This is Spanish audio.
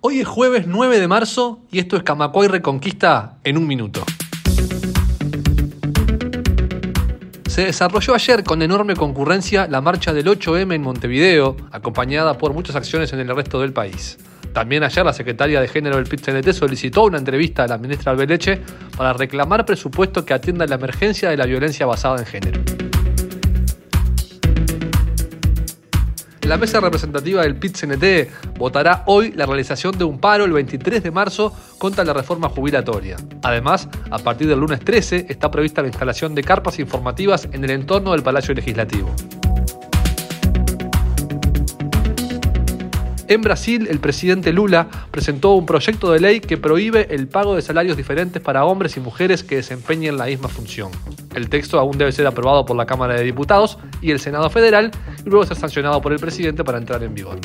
Hoy es jueves 9 de marzo y esto es Camacuay Reconquista en un minuto. Se desarrolló ayer con enorme concurrencia la marcha del 8M en Montevideo, acompañada por muchas acciones en el resto del país. También ayer la secretaria de Género del PIT-CNT solicitó una entrevista a la ministra Albeleche para reclamar presupuesto que atienda la emergencia de la violencia basada en género. La mesa representativa del PIT-CNT votará hoy la realización de un paro el 23 de marzo contra la reforma jubilatoria. Además, a partir del lunes 13 está prevista la instalación de carpas informativas en el entorno del Palacio Legislativo. En Brasil, el presidente Lula presentó un proyecto de ley que prohíbe el pago de salarios diferentes para hombres y mujeres que desempeñen la misma función. El texto aún debe ser aprobado por la Cámara de Diputados y el Senado Federal y luego ser sancionado por el presidente para entrar en vigor.